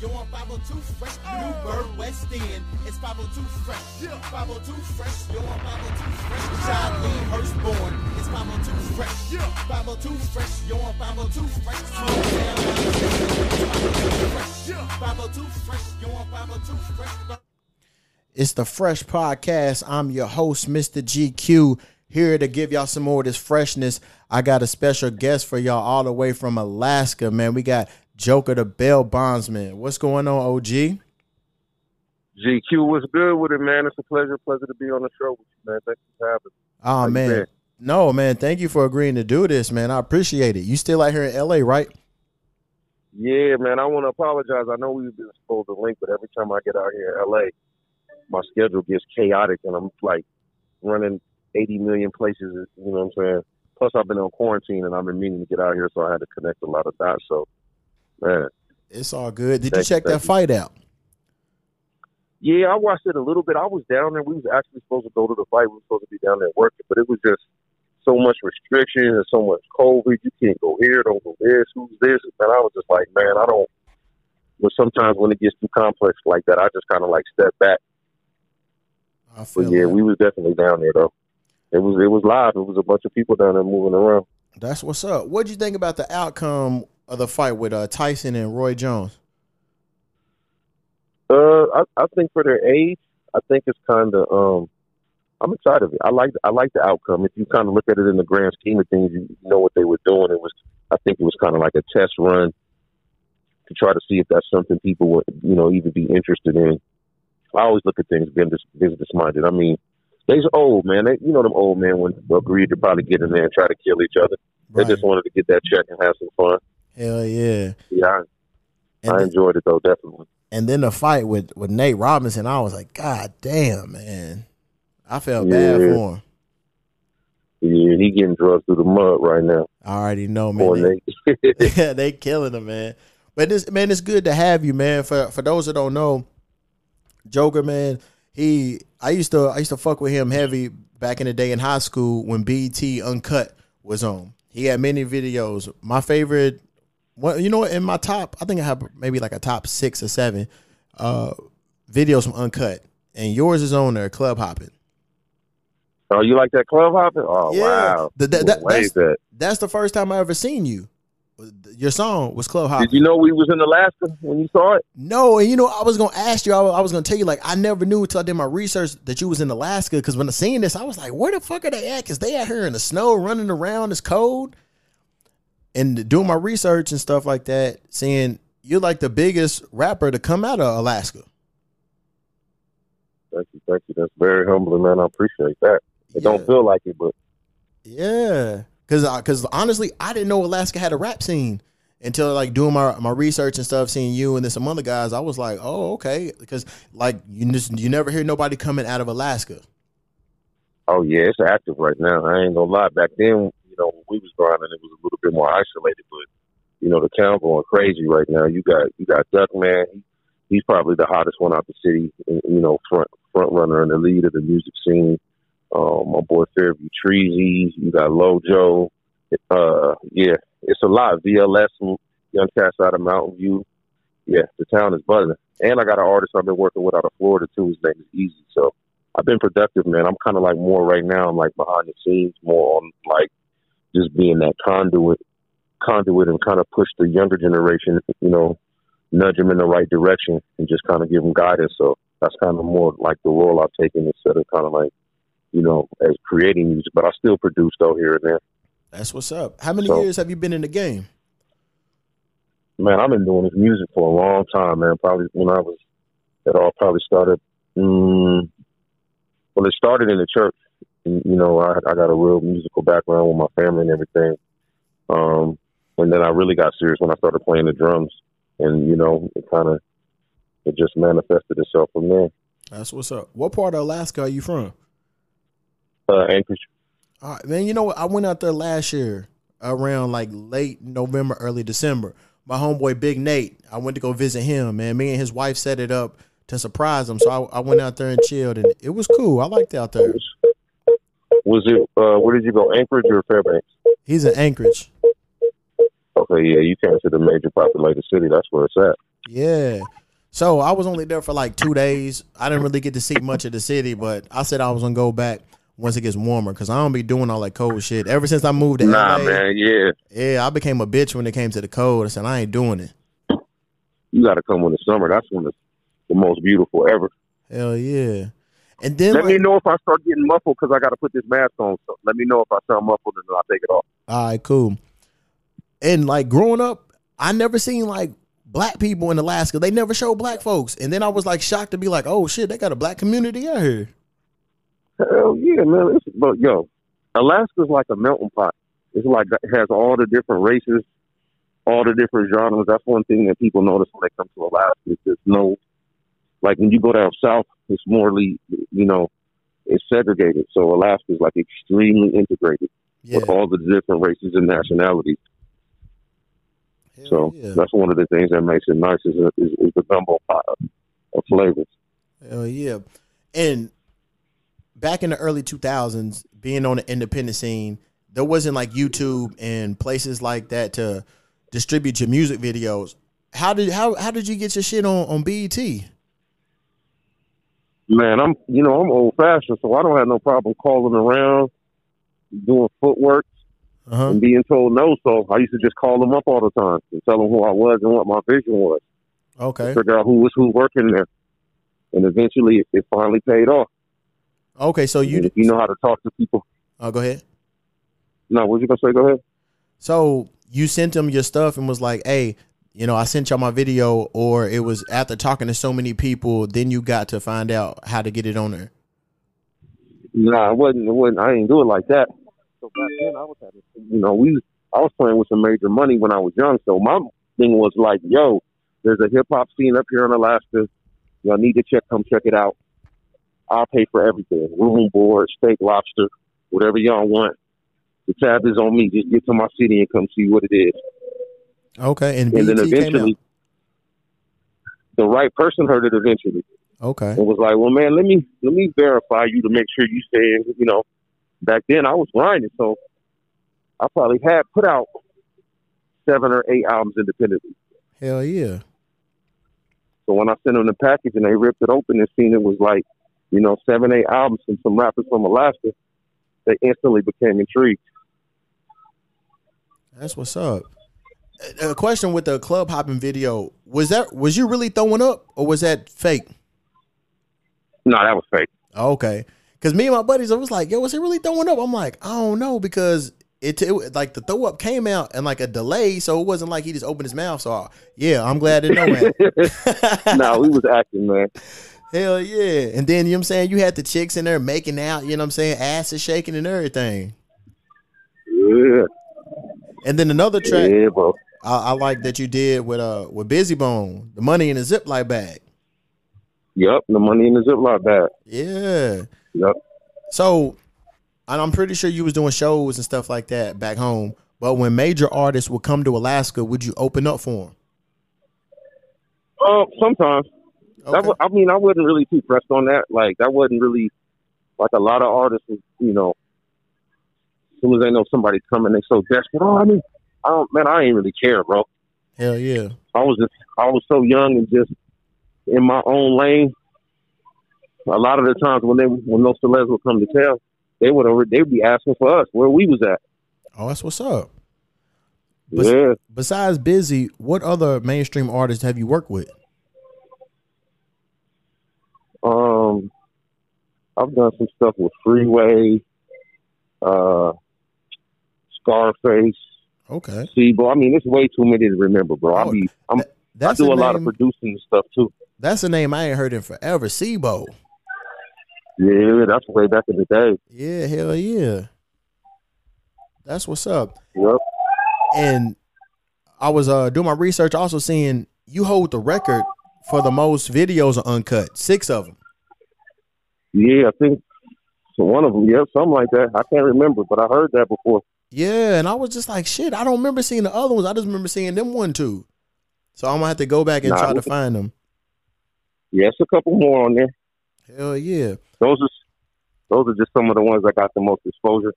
Yo, I'm 502 Fresh, Newburgh, West End. It's 502 Fresh, 502 Fresh. Yo, I'm 502 Fresh, Charlie Hurstbourne. It's 502 Fresh, 502 Fresh. Yo, I'm 502 Fresh, Smoke Down. 502 Fresh, yo, I'm 502 Fresh. It's the Fresh Podcast. I'm your host, Mr. GQ, here to give y'all some more of this freshness. I got a special guest for y'all all the way from Alaska, man. We got Joker the Bail Bondsman. What's going on, OG? GQ, what's good with it, man? It's a pleasure to be on the show with you, man. Thanks for having me. Oh, how man. No, man, thank you for agreeing to do this, man. I appreciate it. You still out here in L.A., right? Yeah, man, I want to apologize. I know we've been supposed to link, but every time I get out here in L.A., my schedule gets chaotic, and I'm like running 80 million places, you know what I'm saying? Plus, I've been on quarantine, and I've been meaning to get out here, so I had to connect a lot of dots. So, man. It's all good. Did you check that fight out? Yeah, I watched it a little bit. I was down there. We was actually supposed to go to the fight. We were supposed to be down there working, but it was just so much restriction and so much COVID. You can't go here, don't go this, who's this? And I was just like, man, I don't. But sometimes when it gets too complex like that, I just kind of like step back. But yeah, that. We was definitely down there though. It was live. It was a bunch of people down there moving around. That's what's up. What did you think about the outcome of the fight with Tyson and Roy Jones? I think for their age, I think it's kind of I'm excited of it. I like the outcome. If you kind of look at it in the grand scheme of things, you know what they were doing. I think it was kind of like a test run to try to see if that's something people would even be interested in. I always look at things being business-minded. I mean, they's old, man. Them old men would agreed to probably get in there and try to kill each other. Right. They just wanted to get that check and have some fun. Hell yeah. Yeah, I enjoyed it, though, definitely. And then the fight with Nate Robinson, I was like, God damn, man. I felt bad for him. Yeah, he getting drugged through the mud right now. I already know, man. Yeah, they killing him, man. But, man, it's good to have you, man. For those that don't know, Joker, man, I used to fuck with him heavy back in the day in high school when BET Uncut was on. He had many videos. My favorite, in my top, I think I have maybe like a top 6 or 7 videos from Uncut, and yours is on there, Club Hoppin'. Oh, you like that Club Hoppin'? Oh, yeah. Wow. That's the first time I ever seen you. Your song was Club Hoppin'. Did you know we was in Alaska when you saw it? No, and I was going to ask you, I was going to tell you, like, I never knew until I did my research that you was in Alaska, because when I seen this, I was like, where the fuck are they at? Because they out here in the snow running around, it's cold. And doing my research and stuff like that, seeing you're like the biggest rapper to come out of Alaska. Thank you. That's very humbling, man. I appreciate that. It don't feel like it, but. Yeah. Because honestly, I didn't know Alaska had a rap scene until like doing my research and stuff, seeing you and then some other guys. I was like, oh, okay. Because like you never hear nobody coming out of Alaska. Oh, yeah, it's active right now. I ain't going to lie. Back then, when we was grinding, it was a little bit more isolated. But, the town going crazy right now. You got Duckman. He's probably the hottest one out the city, front runner and the lead of the music scene. My boy Fairview Treezy, you got Lojo. It's a lot. VLS, Young Cast out of Mountain View. Yeah, the town is buzzing. And I got an artist I've been working with out of Florida too. His name is Easy. So I've been productive, man. I'm kind of like more right now. I'm like behind the scenes, more on like just being that conduit, and kind of push the younger generation. Nudge them in the right direction and just kind of give them guidance. So that's kind of more like the role I've taken instead of kind of like. As creating music, but I still produce though here and there. That's what's up. How many years have you been in the game? Man, I've been doing this music for a long time, man. Probably when I was at all, probably started. Well, it started in the church. I got a real musical background with my family and everything. And then I really got serious when I started playing the drums, and it just manifested itself from there. That's what's up. What part of Alaska are you from? Anchorage. All right, man, I went out there last year around like late November, early December. My homeboy Big Nate, I went to go visit him, man. Me and his wife set it up to surprise him. So I went out there and chilled, and it was cool. I liked out there. Was it where did you go, Anchorage or Fairbanks? He's in Anchorage. Okay, yeah, you came to the major populated city. That's where it's at. Yeah. So I was only there for like 2 days. I didn't really get to see much of the city, but I said I was going to go back once it gets warmer because I don't be doing all that cold shit. Ever since I moved to LA. Man, yeah. Yeah, I became a bitch when it came to the cold. I said, I ain't doing it. You got to come in the summer. That's when it's the most beautiful ever. Hell yeah. And then let me know if I start getting muffled because I got to put this mask on. So let me know if I sound muffled and I'll take it off. All right, cool. And like growing up, I never seen like black people in Alaska. They never show black folks. And then I was like shocked to be like, oh shit, they got a black community out here. Hell yeah, man. But yo, Alaska's like a melting pot. It's like it has all the different races, all the different genres. That's one thing that people notice when they come to Alaska. Is there's no, like when you go down south, it's morally, you know, it's segregated. So Alaska is like extremely integrated with all the different races and nationalities. Hell so yeah. That's one of the things that makes it nice is the gumbo pot of flavors. Hell yeah. And back in the early 2000s, being on the independent scene, there wasn't like YouTube and places like that to distribute your music videos. How did you get your shit on BET? Man, I'm old fashioned, so I don't have no problem calling around, doing footwork, and being told no. So I used to just call them up all the time and tell them who I was and what my vision was. Okay. Figure out who was who working there, and eventually it finally paid off. Okay, so you know how to talk to people. Oh, go ahead. No, what you gonna say? Go ahead. So you sent them your stuff and was like, hey. You know, I sent y'all my video, or it was after talking to so many people, then you got to find out how to get it on there. Nah, it wasn't. I ain't do it like that. So back then, I was having, you know, I was playing with some major money when I was young. So my thing was like, yo, there's a hip hop scene up here in Alaska. Y'all need to come check it out. I'll pay for everything: room, board, steak, lobster, whatever y'all want. The tab is on me. Just get to my city and come see what it is. Okay, and then eventually, the right person heard it eventually. Okay, and was like, "Well, man, let me verify you to make sure you stay." You know, back then I was grinding, so I probably had put out 7 or 8 albums independently. Hell yeah! So when I sent them the package and they ripped it open and seen it was like, you know, 7, 8 albums from some rappers from Alaska, they instantly became intrigued. That's what's up. A question with the club hopping video, was you really throwing up or was that fake? No, that was fake. Okay, because me and my buddies, I was like, yo, was he really throwing up? I'm like, I don't know, because it like the throw up came out and like a delay, so it wasn't like he just opened his mouth. So yeah, I'm glad to know that. No, we was acting, man. Hell yeah. And then, you know what I'm saying, you had the chicks in there making out, you know what I'm saying, asses shaking and everything. Yeah. And then another track, yeah, bro. I like that you did with Busy Bone, the money in the Ziploc bag. Yep, the money in the Ziploc bag. Yeah. Yep. So, and I'm pretty sure you was doing shows and stuff like that back home. But when major artists would come to Alaska, would you open up for them? Sometimes. Okay. I wasn't really too pressed on that. Like that wasn't really like a lot of artists, you know. As soon as they know somebody's coming, they so desperate. Oh, I ain't really care, bro. Hell yeah. I was so young and just in my own lane. A lot of the times when those celebs would come to town, they'd be asking for us where we was at. Oh, that's what's up. Yeah. Besides Busy, what other mainstream artists have you worked with? I've done some stuff with Freeway, Scarface. Okay. Sibo. I mean, it's way too many to remember, bro. I do a lot of producing stuff too. That's a name I ain't heard in forever. Sibo. Yeah, that's way back in the day. Yeah, hell yeah. That's what's up. Yep. And I was doing my research, also seeing you hold the record for the most videos are uncut. 6 of them. Yeah, I think one of them, yeah, something like that. I can't remember, but I heard that before. Yeah, and I was just like, shit, I don't remember seeing the other ones. I just remember seeing them 1, 2. So I'm going to have to go back and try to find them. Yeah, it's a couple more on there. Hell yeah. Those are just some of the ones that got the most exposure.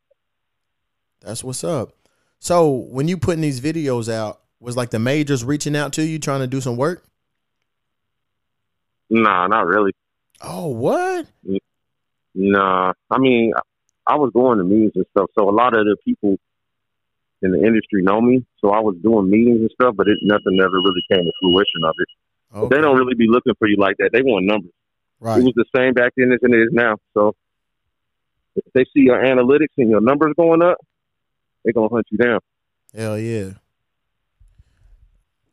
That's what's up. So when you putting these videos out, was like the majors reaching out to you trying to do some work? Nah, not really. Oh, what? Nah. I mean, I was going to meetings and stuff, so a lot of the people in the industry know me, so I was doing meetings and stuff, but nothing ever really came to fruition of it. Okay. But they don't really be looking for you like that. They want numbers. Right. It was the same back then as it is now. So if they see your analytics and your numbers going up, they're going to hunt you down. Hell yeah.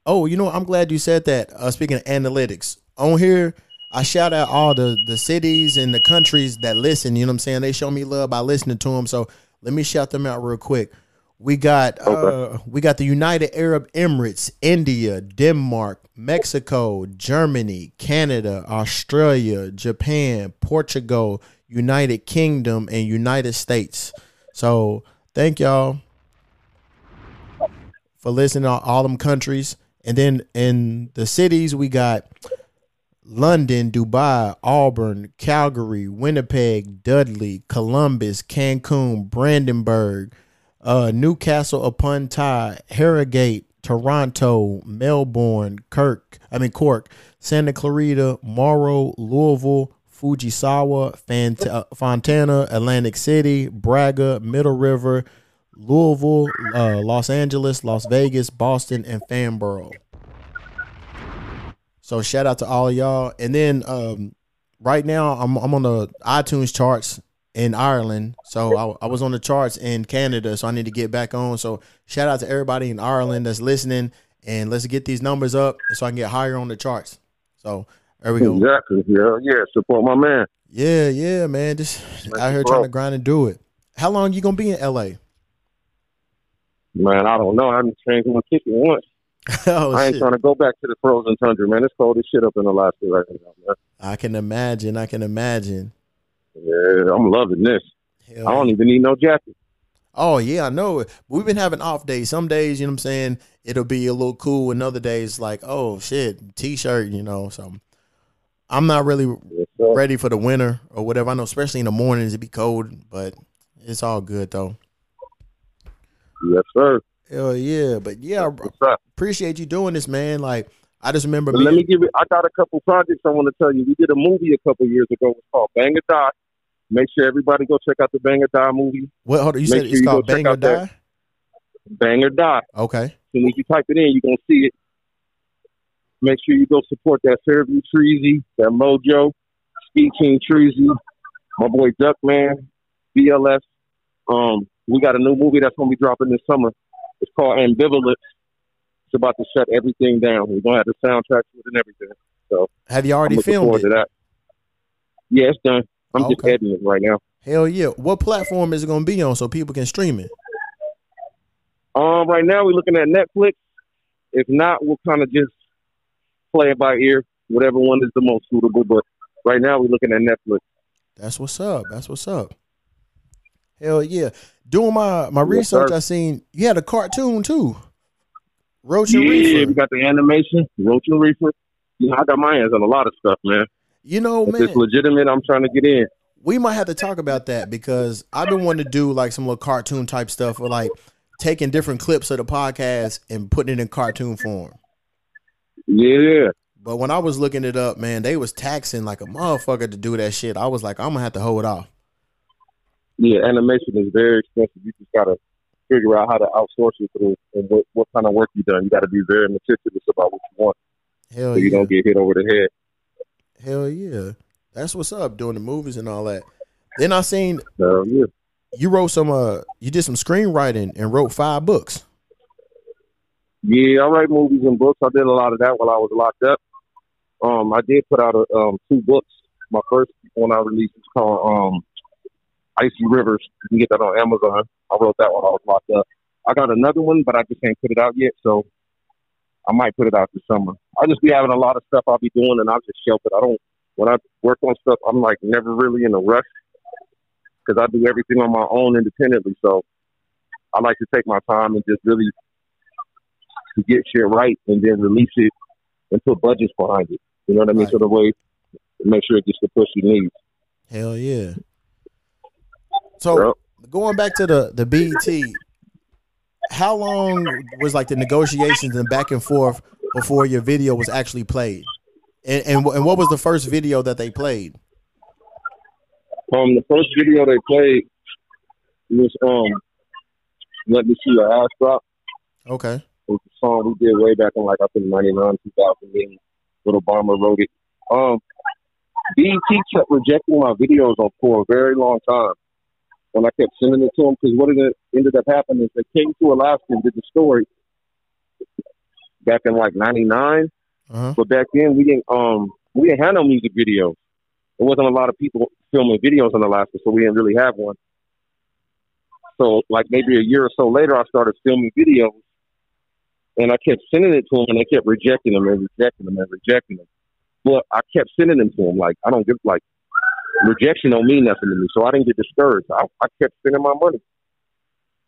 Oh, you know, I'm glad you said that. Speaking of analytics, on here, I shout out all the cities and the countries that listen. You know what I'm saying? They show me love by listening to them. So let me shout them out real quick. We got the United Arab Emirates, India, Denmark, Mexico, Germany, Canada, Australia, Japan, Portugal, United Kingdom, and United States. So thank y'all for listening to all them countries. And then in the cities, we got London, Dubai, Auburn, Calgary, Winnipeg, Dudley, Columbus, Cancun, Brandenburg, Newcastle upon Tyne, Harrogate, Toronto, Melbourne, Cork, Santa Clarita, Morro, Louisville, Fujisawa, Fontana, Atlantic City, Braga, Middle River, Louisville, Los Angeles, Las Vegas, Boston, and Farnborough. So shout out to all of y'all. And then right now I'm on the iTunes charts in Ireland. So I was on the charts in Canada, so I need to get back on. So shout out to everybody in Ireland that's listening, and let's get these numbers up so I can get higher on the charts. So there we go. Exactly. Yeah. Support my man. Yeah, man. Just out here trying to grind and do it. How long you gonna be in LA? Man, I don't know. I haven't changed my ticket once. Oh, I ain't trying to go back to the frozen tundra, man. It's cold as shit up in Alaska right now, man. I can imagine. Yeah, I'm loving this. Hell, I don't even need no jacket. Oh, yeah, I know. We've been having off days. Some days, you know what I'm saying, it'll be a little cool. And other days, like, oh, shit, T-shirt, you know. So I'm not really ready for the winter or whatever. I know, especially in the mornings, it be cold. But it's all good, though. Yes, sir. Hell yeah. But, yeah, I appreciate you doing this, man. Like, I just remember. Let me give you. I got a couple projects I want to tell you. We did a movie a couple years ago. It's called Bang or Die. Make sure everybody go check out the Bang or Die movie. What? Hold on. You said it's called Bang or Die? Bang or Die. Okay. And when you type it in, you're going to see it. Make sure you go support that Fairview Treezy, that Mojo, Ski Team Treezy, my boy Duckman, VLS. We got a new movie that's going to be dropping this summer. It's called Ambivalence. It's about to shut everything down. We're going to have the soundtrack to it and everything. So, have you already filmed it? To that. Yeah, it's done. I'm just editing it right now. Hell yeah. What platform is it going to be on so people can stream it? Right now, we're looking at Netflix. If not, we'll kind of just play it by ear, whatever one is the most suitable. But right now, we're looking at Netflix. That's what's up. Hell yeah. Doing my research, I seen you had a cartoon too. Roach and Reaper. Yeah, we got the animation. Roach and Reaper. You know, I got my hands on a lot of stuff, man. You know, if man, it's legitimate, I'm trying to get in. We might have to talk about that because I've been wanting to do like some little cartoon type stuff or like taking different clips of the podcast and putting it in cartoon form. Yeah. But when I was looking it up, man, they was taxing like a motherfucker to do that shit. I was like, I'm going to have to hold off. Yeah, animation is very expensive. You just got to figure out how to outsource it through and what kind of work you done. You got to be very meticulous about what you want. Hell yeah. So you don't get hit over the head. Hell yeah. That's what's up, doing the movies and all that. Then I seen you wrote some, you did some screenwriting and wrote 5 books. Yeah, I write movies and books. I did a lot of that while I was locked up. I did put out 2 books. My first one I released is called, Icy Rivers. You can get that on Amazon. I wrote that one. I was locked up. I got another one, but I just ain't put it out yet, so I might put it out this summer. I'll just be having a lot of stuff I'll be doing, and I'll just shelf it. When I work on stuff, I'm like never really in a rush because I do everything on my own independently, so I like to take my time and just really get shit right and then release it and put budgets behind it. You know what I mean? Right. So the way, make sure it gets the push you need. Hell yeah. So going back to the BET, how long was like the negotiations and back and forth before your video was actually played? And what was the first video that they played? The first video they played was "Let Me See Your Ass Drop." Okay. It was a song we did way back in like I think 99, 2000. Little Obama wrote it. BET kept rejecting my videos for a very long time. When I kept sending it to them, because what ended up happening is they came to Alaska and did the story back in like 99. Uh-huh. But back then we didn't have no music videos. There wasn't a lot of people filming videos in Alaska, so we didn't really have one. So like maybe a year or so later, I started filming videos, and I kept sending it to them, and they kept rejecting them and rejecting them and rejecting them. But I kept sending them to them. Like, I don't give, like, rejection don't mean nothing to me, so I didn't get discouraged. I kept spending my money.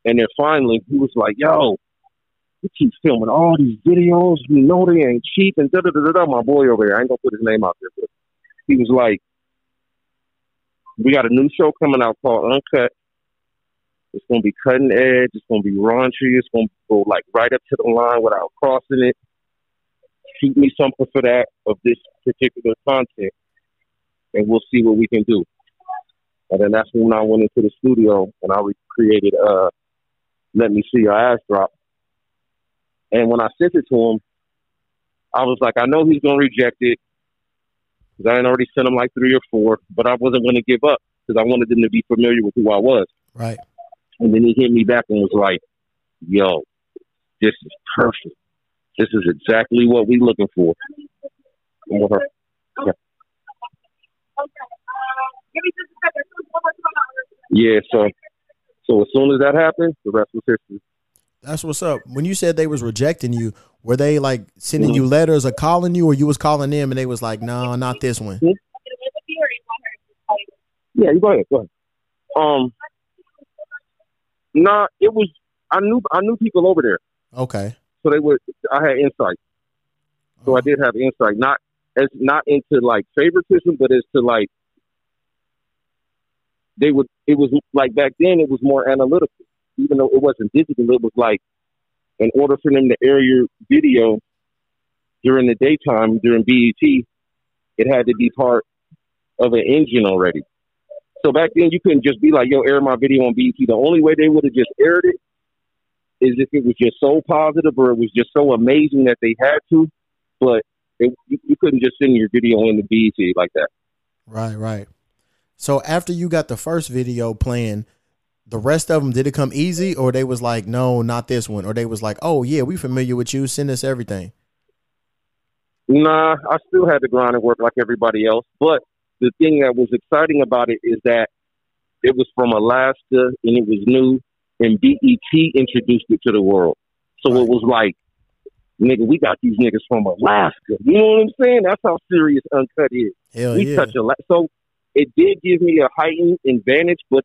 And then finally, he was like, yo, you keep filming all these videos. You know they ain't cheap and da-da-da-da-da. My boy over there, I ain't going to put his name out there. But he was like, we got a new show coming out called Uncut. It's going to be cutting edge. It's going to be raunchy. It's going to go, like, right up to the line without crossing it. Shoot me something for that of this particular content, and we'll see what we can do. And then that's when I went into the studio and I recreated "Let Me See Your Ass Drop." And when I sent it to him, I was like, I know he's gonna reject it because I had already sent him like 3 or 4, but I wasn't gonna give up because I wanted him to be familiar with who I was. Right. And then he hit me back and was like, "Yo, this is perfect. This is exactly what we're looking for." Yeah. Yeah, so as soon as that happened, the rest was history. That's what's up. When you said they was rejecting you, were they like sending you letters or calling you, or you was calling them and they was like, "No, not this one"? Yeah, you go ahead. Nah, it was I knew people over there. Okay. So I had insight. So I did have insight, not into like favoritism, but as to like it was like back then it was more analytical. Even though it wasn't digital, it was like in order for them to air your video during the daytime, during BET, it had to be part of an engine already. So back then you couldn't just be like, "Yo, air my video on BET." The only way they would have just aired it is if it was just so positive or it was just so amazing that they had to, but you couldn't just send your video in the BET like that. Right, right. So after you got the first video playing, the rest of them, did it come easy, or they was like, "No, not this one," or they was like, "Oh yeah, we familiar with you, send us everything"? Nah, I still had to grind and work like everybody else, but the thing that was exciting about it is that it was from Alaska and it was new. And BET introduced it to the world. So it was like, nigga, we got these niggas from Alaska. You know what I'm saying? That's how serious Uncut is. Hell we yeah. touch Alaska. So it did give me a heightened advantage, so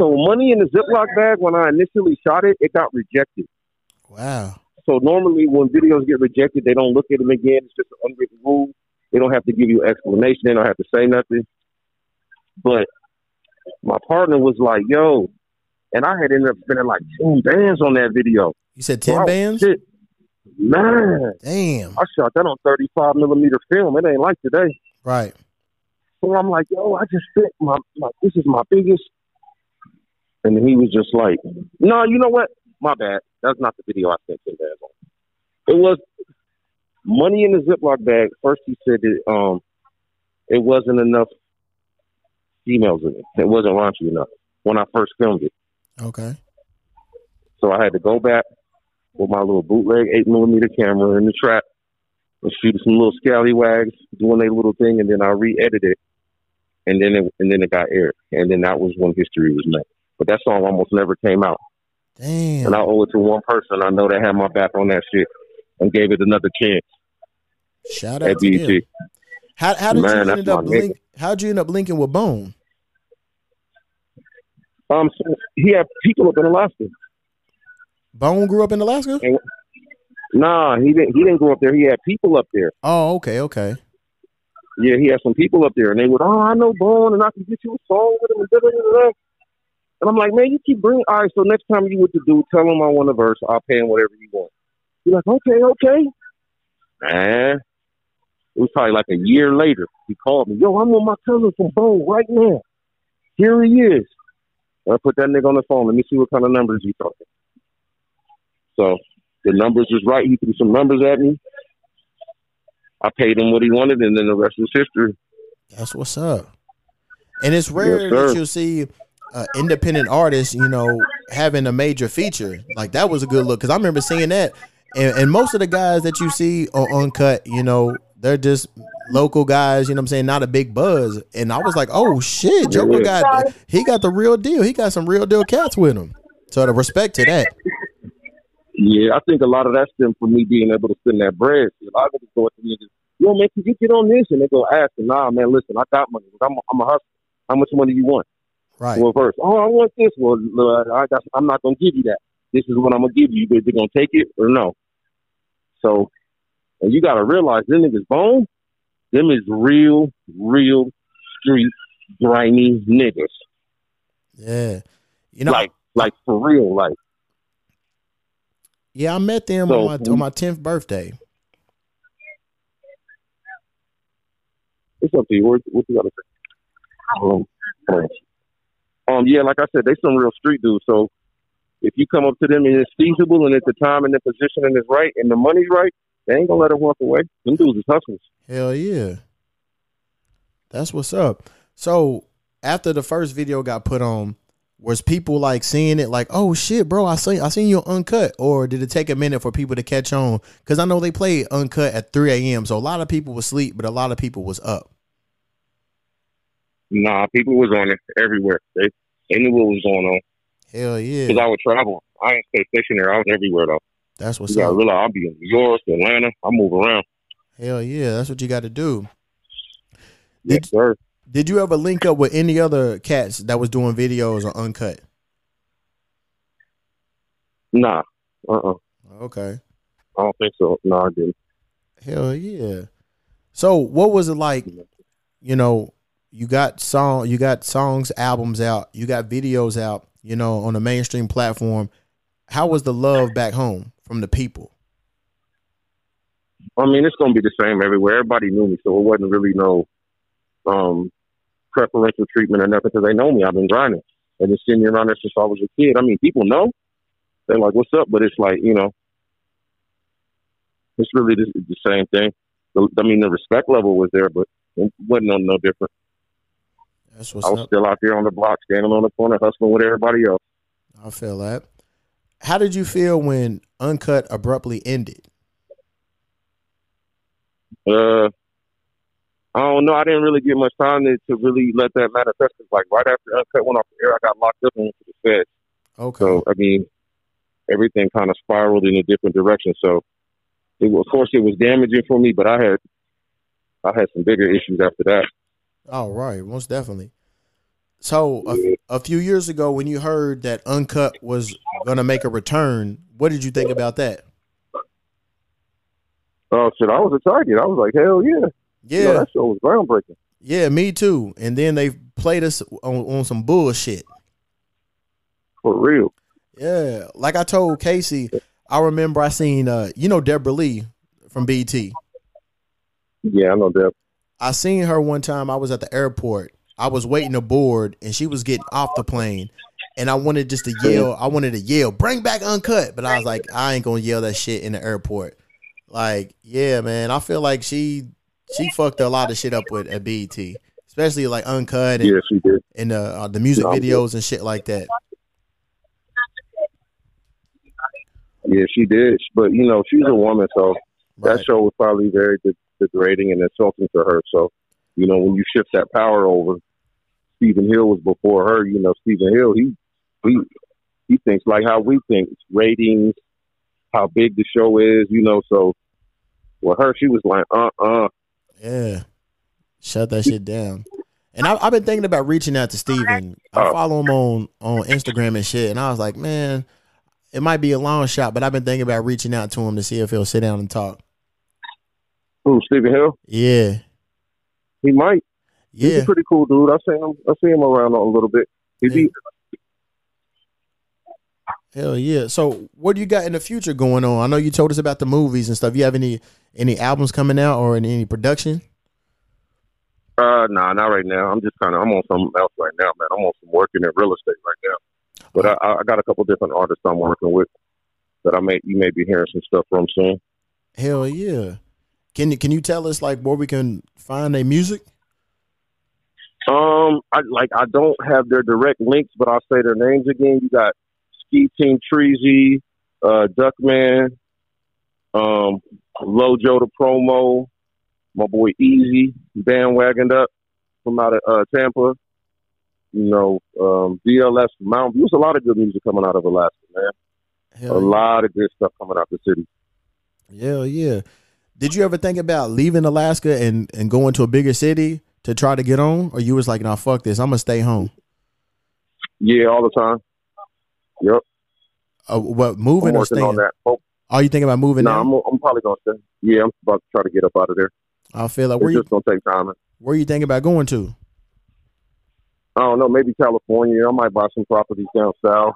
Money in the Ziploc Bag, when I initially shot it, it got rejected. Wow. So normally when videos get rejected, they don't look at them again. It's just an unwritten rule. They don't have to give you an explanation. They don't have to say nothing. But my partner was like, "Yo," and I had ended up spending like 10 bands on that video. You said 10 bands? Shit. Man. Damn. I shot that on 35 millimeter film. It ain't like today. Right. So I'm like, "Yo, I just spent my this is my biggest." And he was just like, "No, you know what? My bad. That's not the video I spent 10 bands on." It was Money in the Ziploc Bag. First he said that it wasn't enough females in it. It wasn't raunchy enough when I first filmed it. Okay. So I had to go back with my little bootleg 8mm camera in the trap and shoot some little scallywags doing their little thing, and then I re-edited it, and then it got aired, and then that was when history was made. But that song almost never came out. Damn. And I owe it to one person I know that had my back on that shit and gave it another chance. Shout out to BET. How'd you end up linking with Bone? So he had people up in Alaska. Bone grew up in Alaska? And, nah, he didn't grow up there. He had people up there. Oh, okay. Yeah, he had some people up there, and they would, "Oh, I know Bone, and I can get you a song with him." And, I'm like, "Man, you keep bringing." All right, so next time you with the dude, tell him I want a verse. I'll pay him whatever you want. You're like, okay. Man, it was probably like a year later. He called me, yo, I'm on my cousin from Bone right now. Here he is. I put that nigga on the phone. Let me see what kind of numbers he's talking. So the numbers was right. He threw some numbers at me. I paid him what he wanted, and then the rest was history. That's what's up. And it's rare that you'll see independent artists, you know, having a major feature. Like, that was a good look, because I remember seeing that. And most of the guys that you see on Uncut, you know, they're just local guys, you know what I'm saying, not a big buzz. And I was like, oh, shit, Joker got the real deal. He got some real deal cats with him. So the respect to that. Yeah, I think a lot of that stemmed from me being able to spend that bread. A lot of people go to me and just, yo, man, can you get on this? And they go ask them, nah, man, listen, I got money. I'm a hustler. How much money you want? Right. Well, first, oh, I want this. Well, I'm not going to give you that. This is what I'm going to give you. They're going to take it or no. So, and you got to realize them niggas Bone, them is real street grimy niggas. Yeah. You know, like for real, like. Yeah, I met them on my 10th birthday. What's up to you? What you got to say? Yeah, like I said, they some real street dudes, so if you come up to them and it's feasible and it's the time and the positioning is right and the money's right, they ain't gonna let her walk away. Them dudes is hustlers. Hell yeah. That's what's up. So after the first video got put on, was people like seeing it like, oh shit, bro, I seen you Uncut? Or did it take a minute for people to catch on? Because I know they played Uncut at 3 a.m. So a lot of people was asleep, but a lot of people was up. Nah, people was on it everywhere. They knew what was going on. Hell yeah. Because I would travel. I ain't stay stationary. I was everywhere, though. That's what's up. Realize I'll be in New York, Atlanta. I move around. Hell yeah. That's what you got to do. Yes, sir. Did you ever link up with any other cats that was doing videos on Uncut? Nah. Okay. I don't think so. No, I didn't. Hell yeah. So what was it like, you know, you got songs, albums out, you got videos out, you know, on the mainstream platform. How was the love back home from the people? I mean, it's going to be the same everywhere. Everybody knew me, so it wasn't really no preferential treatment or nothing because they know me. I've been grinding. They've been seeing me around there since I was a kid. I mean, people know. They're like, what's up? But it's like, you know, it's really the same thing. I mean, the respect level was there, but it wasn't no different. I was still out there on the block, standing on the corner, hustling with everybody else. I feel that. How did you feel when Uncut abruptly ended? I don't know. I didn't really get much time to really let that manifest. Like, right after Uncut went off the air, I got locked up and went to the Fed. Okay. So, I mean, everything kind of spiraled in a different direction. So, of course, it was damaging for me, but I had some bigger issues after that. Oh, right. Most definitely. So a few years ago when you heard that Uncut was going to make a return, what did you think about that? Oh, shit. I was a target. I was like, hell yeah. Yeah. You know, that show was groundbreaking. Yeah, me too. And then they played us on some bullshit. For real. Yeah. Like I told Casey, I remember I seen, you know, Deborah Lee from BET. Yeah, I know Deb. I seen her one time. I was at the airport. I was waiting to board, and she was getting off the plane. And I wanted just to yell. I wanted to yell, "Bring back Uncut!" But I was like, I ain't gonna yell that shit in the airport. Like, yeah, man. I feel like she fucked a lot of shit up with at BET, especially like Uncut and, yeah, she did. And the music videos and shit like that. Yeah, she did. But you know, she's a woman, so right. That show was probably very degrading and insulting to her. So, you know, when you shift that power over, Stephen Hill was before her. You know, Stephen Hill, he thinks like how we think, ratings, how big the show is, you know. So with her, she was like, yeah, shut that shit down. And I've been thinking about reaching out to Stephen. I follow him on Instagram and shit, and I was like, man, it might be a long shot, but I've been thinking about reaching out to him to see if he'll sit down and talk. Who, Stephen Hill? Yeah. He might. Yeah. He's a pretty cool dude. I see him around a little bit. He be Hell yeah. So what do you got in the future going on? I know you told us about the movies and stuff. You have any albums coming out or any production? Nah, not right now. I'm on something else right now, man. I'm on some working in real estate right now. But okay. I got a couple different artists I'm working with that you may be hearing some stuff from soon. Hell yeah. Can you tell us like where we can find their music? I don't have their direct links, but I'll say their names again. You got Ski Team Treezy, Duckman, Lojo the Promo, my boy Easy, Bandwagoned Up from out of Tampa. You know, DLS from Mountain View. There's a lot of good music coming out of Alaska, man. Hell yeah. Lot of good stuff coming out the city. Hell yeah. Did you ever think about leaving Alaska and going to a bigger city to try to get on? Or you was like, nah, fuck this, I'm going to stay home? Yeah, all the time. Yep. What, moving I'm or staying? On that. Oh. Are you thinking about moving now? I'm probably going to stay. Yeah, I'm about to try to get up out of there. I feel like it's just going to take time. Where are you thinking about going to? I don't know. Maybe California. I might buy some properties down south.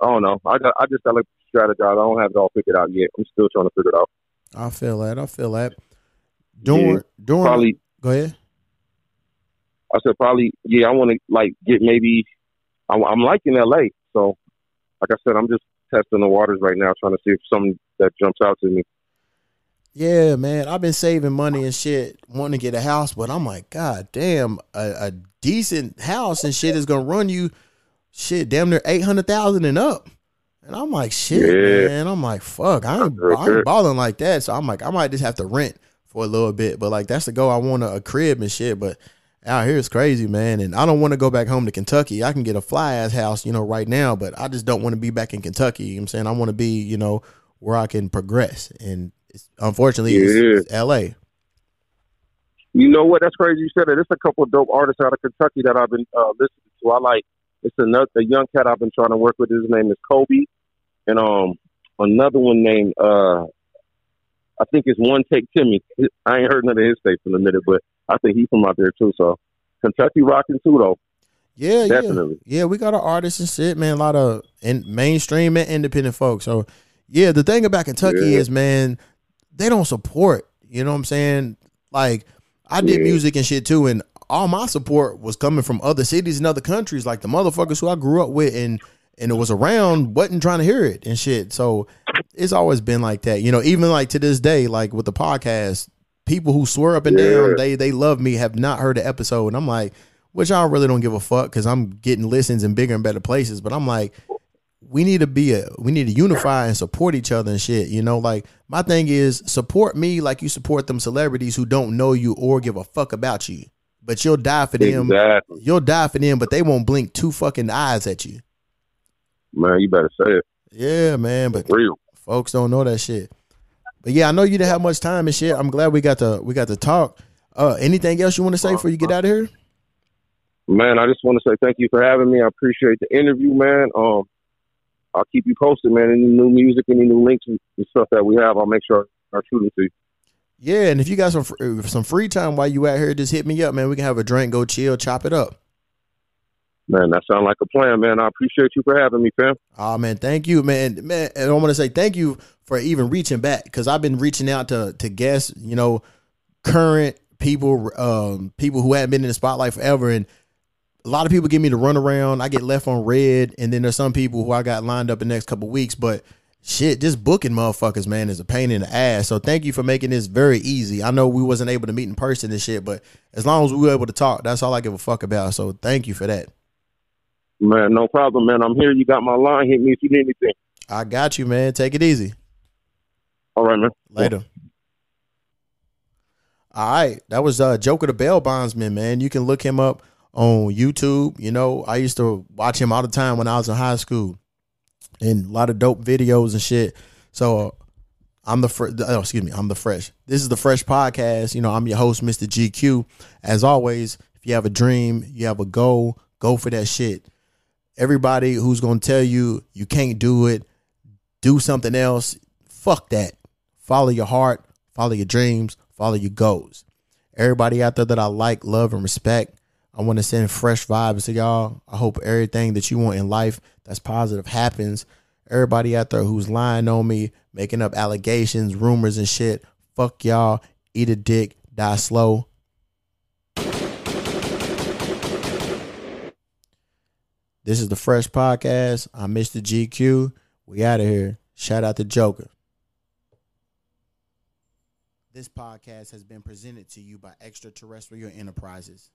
I don't know. I just got to strategize. I don't have it all figured out yet. I'm still trying to figure it out. I feel that. During probably, go ahead. I said probably, yeah, I want to like get maybe, I'm liking LA. So like I said, I'm just testing the waters right now, trying to see if something that jumps out to me. Yeah, man, I've been saving money and shit, wanting to get a house, but I'm like, God damn, a decent house and shit is going to run you shit damn near $800,000 and up. And I'm like, shit, yeah, man. I'm like, fuck, I ain't balling like that. So I'm like, I might just have to rent for a little bit. But like, that's the goal. I want a crib and shit. But out here is crazy, man. And I don't want to go back home to Kentucky. I can get a fly ass house, you know, right now. But I just don't want to be back in Kentucky. You know what I'm saying? I want to be, you know, where I can progress. And unfortunately, it's L.A. You know what? That's crazy you said it. There's a couple of dope artists out of Kentucky that I've been listening to. I like. It's a young cat I've been trying to work with. His name is Colby. And another one named, I think it's One Take Timmy. I ain't heard none of his tapes in a minute, but I think he's from out there too. So Kentucky rocking too, though. Yeah, definitely. Yeah, we got our artists and shit, man. A lot of mainstream and independent folks. So, yeah, the thing about Kentucky is, man, they don't support. You know what I'm saying? Like, I did music and shit too, and all my support was coming from other cities and other countries, like the motherfuckers who I grew up with and it was around, wasn't trying to hear it and shit. So it's always been like that. You know, even like to this day, like with the podcast, people who swear up and down, they love me, have not heard the episode. And I'm like, which I really don't give a fuck because I'm getting listens in bigger and better places. But I'm like, we need to unify and support each other and shit. You know, like my thing is support me like you support them celebrities who don't know you or give a fuck about you. But you'll die for them. Exactly. You'll die for them, but they won't blink two fucking eyes at you. Man, you better say it. Yeah, man, but real folks don't know that shit. But yeah, I know you didn't have much time and shit. I'm glad we got to talk. Anything else you want to say before you get out of here? Man, I just want to say thank you for having me. I appreciate the interview, man. I'll keep you posted, man. Any new music, any new links and stuff that we have, I'll make sure I shoot them to you. Yeah, and if you got some free time while you out here, just hit me up, man. We can have a drink, go chill, chop it up. Man, that sounds like a plan, man. I appreciate you for having me, fam. Oh, man, thank you, man. Man, and I want to say thank you for even reaching back because I've been reaching out to guests, you know, current people, people who haven't been in the spotlight forever. And a lot of people give me the runaround. I get left on red, and then there's some people who I got lined up in the next couple of weeks, but shit, just booking motherfuckers, man, is a pain in the ass. So thank you for making this very easy. I know we wasn't able to meet in person and shit, but as long as we were able to talk, that's all I give a fuck about. So thank you for that. Man, no problem, man. I'm here. You got my line. Hit me if you need anything. I got you, man. Take it easy. All right, man. Later. All right. That was Joker the Bail Bondsman, man. You can look him up on YouTube. You know, I used to watch him all the time when I was in high school. And a lot of dope videos and shit. So I'm the Fresh. This is the Fresh Podcast. You know, I'm your host, Mr. GQ. As always, if you have a dream, you have a goal, go for that shit. Everybody who's going to tell you you can't do it, do something else, fuck that. Follow your heart, follow your dreams, follow your goals. Everybody out there that I like, love, and respect, I want to send fresh vibes to y'all. I hope everything that you want in life that's positive happens. Everybody out there who's lying on me, making up allegations, rumors and shit, fuck y'all. Eat a dick, die slow. This is the Fresh Podcast. I'm Mr. GQ. We out of here. Shout out to Joker. This podcast has been presented to you by Extraterrestrial Enterprises.